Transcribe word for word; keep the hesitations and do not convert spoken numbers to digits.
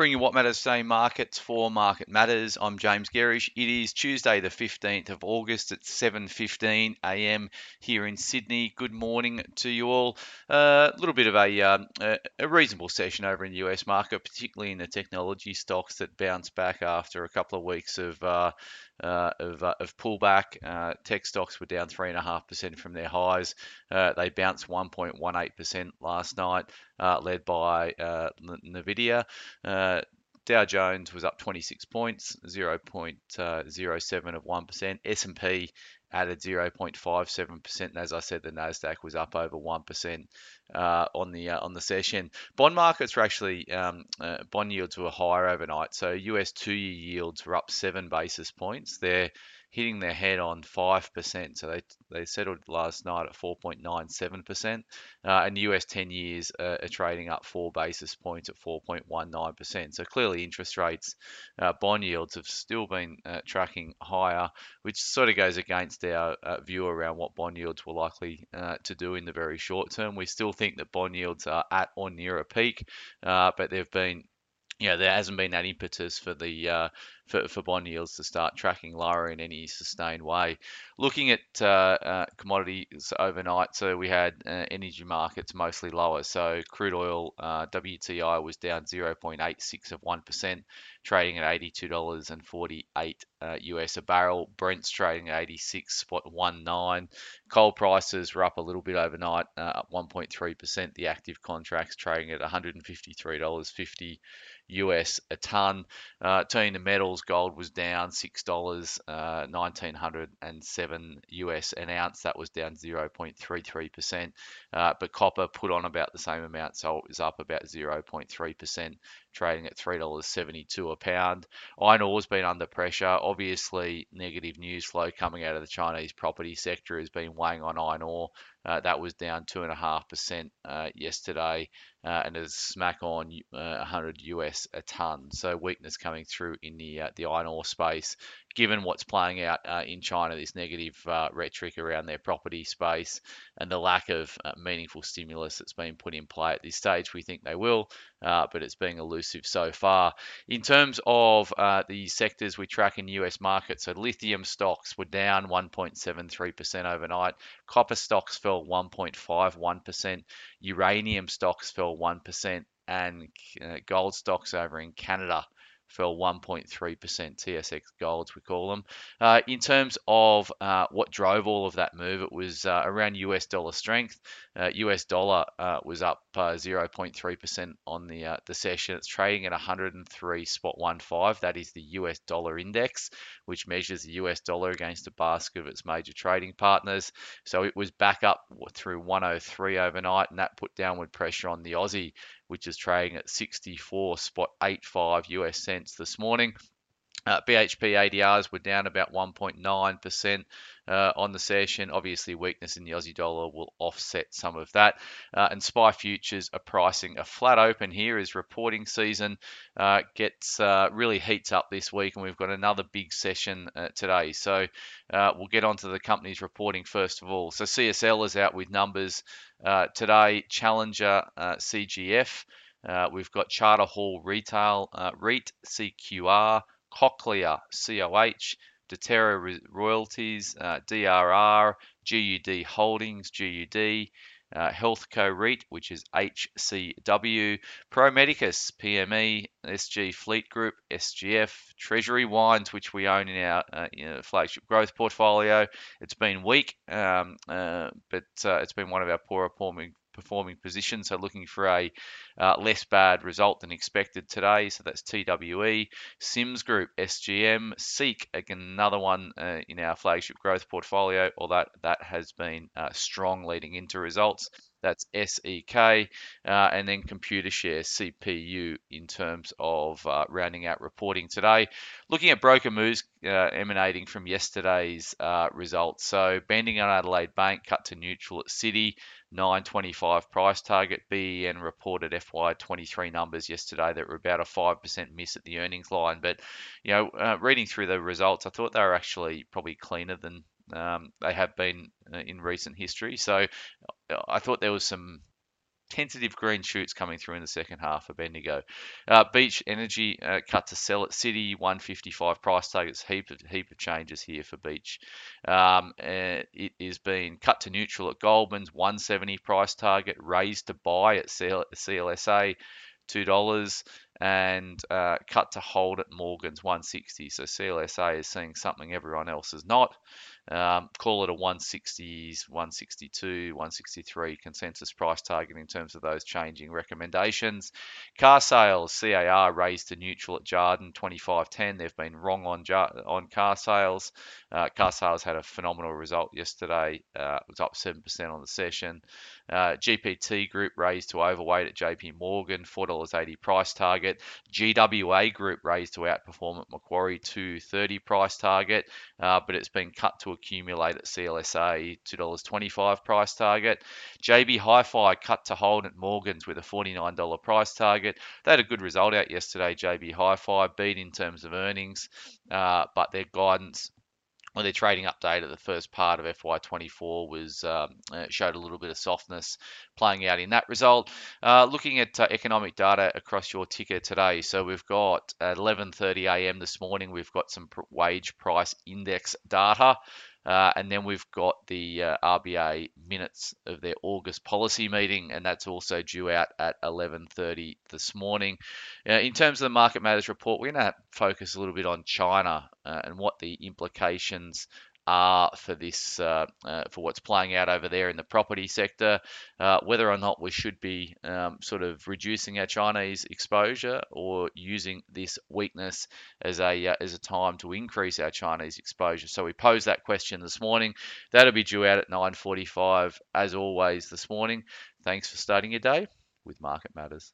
Bringing What Matters Today markets for Market Matters. I'm James Gerrish. It is Tuesday the fifteenth of August at seven fifteen a m here in Sydney. Good morning to you all. A uh, little bit of a, um, a reasonable session over in the U S market, particularly in the technology stocks that bounce back after a couple of weeks of uh, uh, of, uh, of pullback. Uh, tech stocks were down three point five percent from their highs. Uh, they bounced one point one eight percent last night, uh, led by uh, Nvidia. Uh, Uh, Dow Jones was up twenty-six points, zero point zero seven of one percent. S and P added zero point five seven percent, and as I said, the Nasdaq was up over one percent uh, on the uh, on the session. Bond markets were actually um, uh, bond yields were higher overnight, so U S two-year yields were up seven basis points. They're hitting their head on five percent, so they they settled last night at four point nine seven percent, uh, and U S ten years uh, are trading up four basis points at four point one nine percent. So clearly interest rates, uh, bond yields have still been uh, tracking higher, which sort of goes against our uh, view around what bond yields were likely uh, to do in the very short term. We still think that bond yields are at or near a peak, uh, but they've been Yeah, there hasn't been that impetus for the uh, for, for bond yields to start tracking lower in any sustained way. Looking at uh, uh, commodities overnight, so we had uh, energy markets mostly lower. So crude oil, uh, W T I was down zero point eight six of one percent, trading at eighty-two dollars and forty-eight uh, U S a barrel. Brent's trading at eighty-six point one nine. Coal prices were up a little bit overnight, uh, up one point three percent. The active contracts trading at one hundred fifty-three dollars and fifty cents. U S a ton. Uh, turning to metals, gold was down six dollars, uh, one thousand nine hundred seven U S an ounce. That was down zero point three three percent. Uh, but copper put on about the same amount, so it was up about zero point three percent, trading at three dollars and seventy-two cents a pound. Iron ore's been under pressure. Obviously, negative news flow coming out of the Chinese property sector has been weighing on iron ore. Uh, that was down two and a half percent yesterday, uh, and is smack on uh, one hundred U S a ton. So weakness coming through in the uh, the iron ore space, given what's playing out uh, in China, this negative uh, rhetoric around their property space and the lack of uh, meaningful stimulus that's been put in play at this stage. We think they will, uh, but it's being elusive so far. In terms of uh, the sectors we track in U S markets, so lithium stocks were down one point seven three percent overnight. Copper stocks fell one point five one percent, uranium stocks fell one percent, and uh, gold stocks over in Canada fell one point three percent, T S X golds we call them. Uh, in terms of uh, what drove all of that move, it was uh, around U S dollar strength. Uh, U S dollar uh, was up uh, zero point three percent on the uh, the session. It's trading at one hundred three point one five. That is the U S dollar index, which measures the U S dollar against a basket of its major trading partners. So it was back up through one oh three overnight, and that put downward pressure on the Aussie, which is trading at sixty-four point eight five U S cents this morning. Uh, B H P A D Rs were down about one point nine percent uh, on the session. Obviously, weakness in the Aussie dollar will offset some of that. Uh, and S P I futures are pricing a flat open here as reporting season uh, gets uh, really heats up this week, and we've got another big session uh, today. So uh, we'll get onto the company's reporting first of all. So C S L is out with numbers uh, today. Challenger, uh, C G F. Uh, we've got Charter Hall Retail, uh, REIT, C Q R. Cochlear, C O H, Deterra Royalties, uh, D R R, G U D Holdings, G U D, uh, Healthco REIT, which is H C W, Promedicus, P M E, S G Fleet Group, S G F, Treasury Wines, which we own in our uh, you know, flagship growth portfolio. It's been weak, um, uh, but uh, it's been one of our poorer performing performing position, so looking for a uh, less bad result than expected today. So that's T W E, Sims Group, S G M, Seek, again another one uh, in our flagship growth portfolio, or that that has been uh, strong leading into results. That's S E K, uh, and then Computershare, C P U, in terms of uh, rounding out reporting today. Looking at broker moves uh, emanating from yesterday's uh, results. So Bendigo and Adelaide Bank cut to neutral at Citi, nine twenty-five price target. B E N reported F Y twenty-three numbers yesterday that were about a five percent miss at the earnings line. But, you know, uh, reading through the results, I thought they were actually probably cleaner than Um, they have been in recent history. So I thought there was some tentative green shoots coming through in the second half for Bendigo. Uh, Beach Energy uh, cut to sell at City, one fifty-five price targets. Heap of, heap of changes here for Beach. Um, it is being cut to neutral at Goldman's, one seventy price target, raised to buy at C L S A, two dollars, and uh, cut to hold at Morgan's, one sixty. So C L S A is seeing something everyone else is not. Um, call it a one sixties, one sixty-two, one sixty-three consensus price target in terms of those changing recommendations. Car Sales, C A R raised to neutral at Jarden, twenty-five ten. They've been wrong on on Car Sales. Uh, Car Sales had a phenomenal result yesterday. Uh, it was up seven percent on the session. Uh, G P T Group raised to overweight at J P Morgan, four dollars eighty price target. G W A Group raised to outperform at Macquarie, two thirty price target, uh, but it's been cut to a accumulate at C L S A, two dollars twenty-five price target. J B Hi-Fi cut to hold at Morgan's with a forty-nine dollars price target. They had a good result out yesterday, J B Hi-Fi, beat in terms of earnings, uh, but their guidance, well, their trading update at the first part of F Y twenty-four was um, showed a little bit of softness playing out in that result. Uh, looking at uh, economic data across your ticker today, so we've got at eleven thirty a m this morning, we've got some wage price index data. Uh, and then we've got the uh, R B A minutes of their August policy meeting, and that's also due out at eleven thirty this morning. Uh, in terms of the Market Matters report, we're going to focus a little bit on China uh, and what the implications are for this, uh, uh, for what's playing out over there in the property sector, uh, whether or not we should be um, sort of reducing our Chinese exposure or using this weakness as a uh, as a time to increase our Chinese exposure. So we posed that question this morning. That'll be due out at nine forty-five as always this morning. Thanks for starting your day with Market Matters.